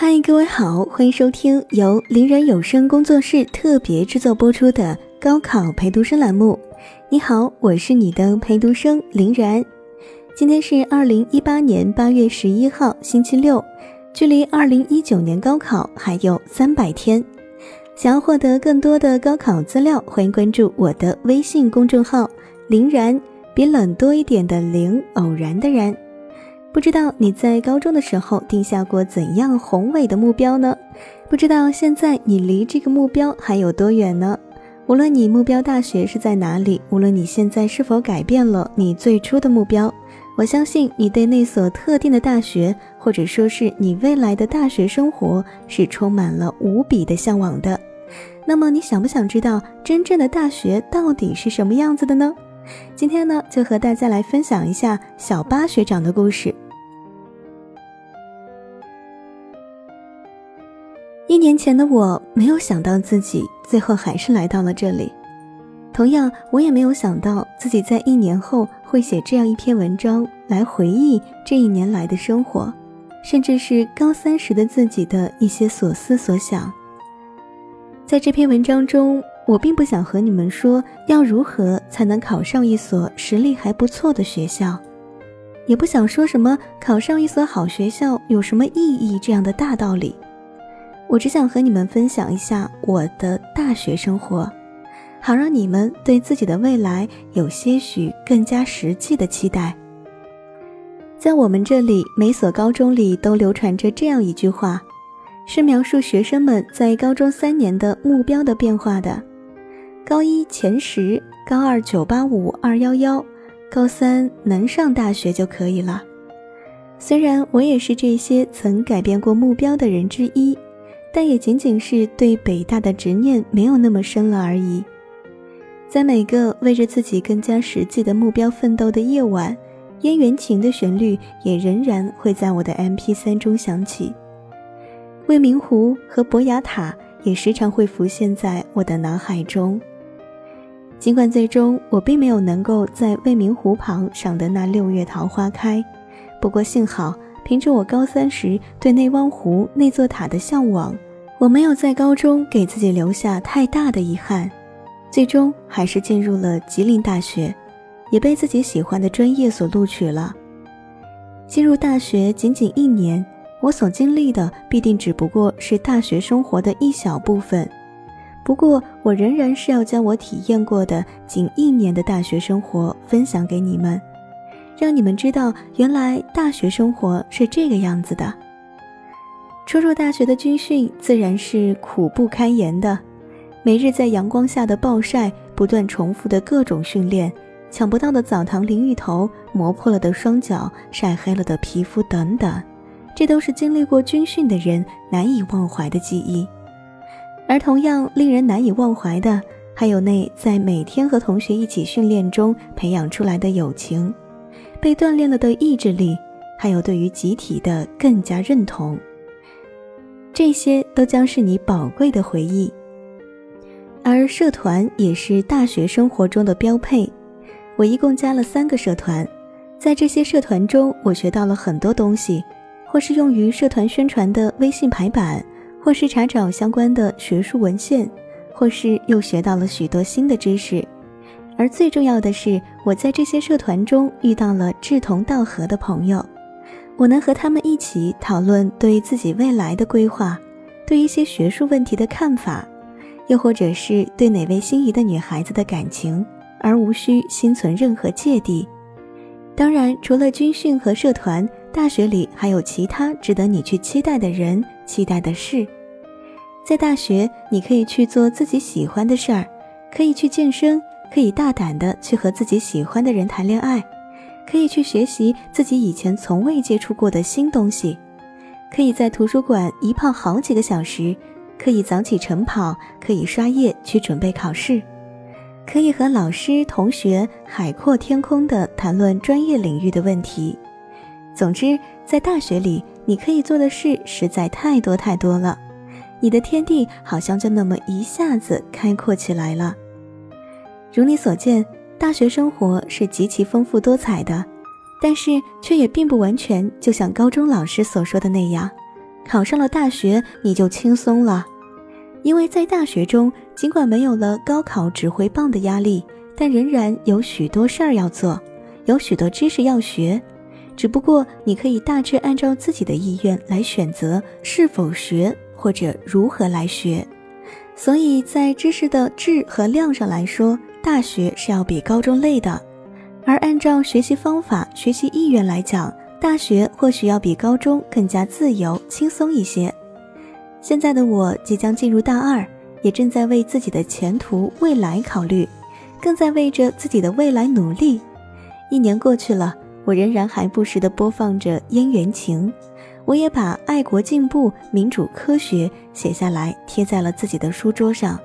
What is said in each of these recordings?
嗨，各位好，欢迎收听由林然有声工作室特别制作播出的高考陪读生栏目。你好，我是你的陪读生林然。今天是2018年8月11号星期六，距离2019年高考还有300天。想要获得更多的高考资料，欢迎关注我的微信公众号林然，比冷多一点的零，偶然的然。不知道你在高中的时候定下过怎样宏伟的目标呢？不知道现在你离这个目标还有多远呢？无论你目标大学是在哪里，无论你现在是否改变了你最初的目标，我相信你对那所特定的大学，或者说是你未来的大学生活，是充满了无比的向往的。那么你想不想知道真正的大学到底是什么样子的呢？今天呢，就和大家来分享一下小巴学长的故事。1年前的我没有想到自己最后还是来到了这里，同样我也没有想到自己在1年后会写这样一篇文章来回忆这1年来的生活，甚至是高30的自己的一些所思所想。在这篇文章中，我并不想和你们说要如何才能考上一所实力还不错的学校，也不想说什么考上一所好学校有什么意义这样的大道理。我只想和你们分享一下我的大学生活，好让你们对自己的未来有些许更加实际的期待。在我们这里，每所高中里都流传着这样一句话，是描述学生们在高中3年的目标的变化的：高1前10，高2 985 211，高3能上大学就可以了。虽然我也是这些曾改变过目标的人之一，但也仅仅是对北大的执念没有那么深了而已。在每个为着自己更加实际的目标奋斗的夜晚，燕园情的旋律也仍然会在我的 MP3 中响起，未名湖和博雅塔也时常会浮现在我的脑海中。尽管最终我并没有能够在未名湖旁赏得那6月桃花开，不过幸好凭着我高3时对那汪湖那座塔的向往，我没有在高中给自己留下太大的遗憾，最终还是进入了吉林大学，也被自己喜欢的专业所录取了。进入大学仅仅1年，我所经历的必定只不过是大学生活的一小部分，不过我仍然是要将我体验过的仅1年的大学生活分享给你们，让你们知道原来大学生活是这个样子的。初入大学的军训自然是苦不堪言的，每日在阳光下的暴晒，不断重复的各种训练，抢不到的澡堂淋浴头，磨破了的双脚，晒黑了的皮肤等等，这都是经历过军训的人难以忘怀的记忆。而同样令人难以忘怀的，还有那在每天和同学一起训练中培养出来的友情，被锻炼了的意志力，还有对于集体的更加认同，这些都将是你宝贵的回忆。而社团也是大学生活中的标配，我一共加了3个社团，在这些社团中我学到了很多东西，或是用于社团宣传的微信排版，或是查找相关的学术文献，或是又学到了许多新的知识。而最重要的是，我在这些社团中遇到了志同道合的朋友，我能和他们一起讨论对于自己未来的规划，对一些学术问题的看法，又或者是对哪位心仪的女孩子的感情，而无需心存任何芥蒂。当然，除了军训和社团，大学里还有其他值得你去期待的人，期待的事。在大学，你可以去做自己喜欢的事儿，可以去健身，可以大胆地去和自己喜欢的人谈恋爱，可以去学习自己以前从未接触过的新东西，可以在图书馆一泡好几个小时，可以早起晨跑，可以刷夜去准备考试，可以和老师同学海阔天空地谈论专业领域的问题。总之，在大学里你可以做的事实在太多太多了，你的天地好像就那么一下子开阔起来了。如你所见，大学生活是极其丰富多彩的，但是却也并不完全就像高中老师所说的那样，考上了大学你就轻松了，因为在大学中，尽管没有了高考指挥棒的压力，但仍然有许多事儿要做，有许多知识要学，只不过你可以大致按照自己的意愿来选择是否学或者如何来学。所以在知识的质和量上来说，大学是要比高中累的，而按照学习方法、学习意愿来讲，大学或许要比高中更加自由、轻松一些。现在的我即将进入大二，也正在为自己的前途、未来考虑，更在为着自己的未来努力。1年过去了，我仍然还不时地播放着《燕园情》，我也把爱国进步、民主科学写下来，贴在了自己的书桌上。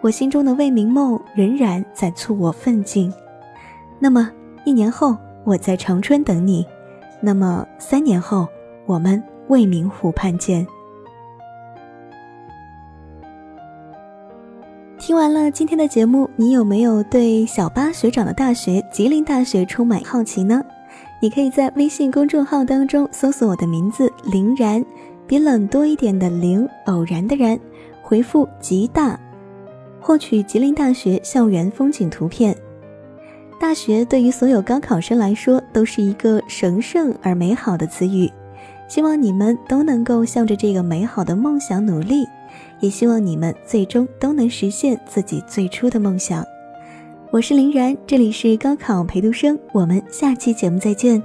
我心中的为民梦仍然在促我奋进。那么1年后，我在长春等你；那么3年后，我们未名湖畔见。听完了今天的节目，你有没有对小巴学长的大学吉林大学充满好奇呢？你可以在微信公众号当中搜索我的名字林然，比冷多一点的林，偶然的然，回复吉大，获取吉林大学校园风景图片。大学对于所有高考生来说都是一个神圣而美好的词语，希望你们都能够向着这个美好的梦想努力，也希望你们最终都能实现自己最初的梦想。我是林然，这里是高考陪读生，我们下期节目再见。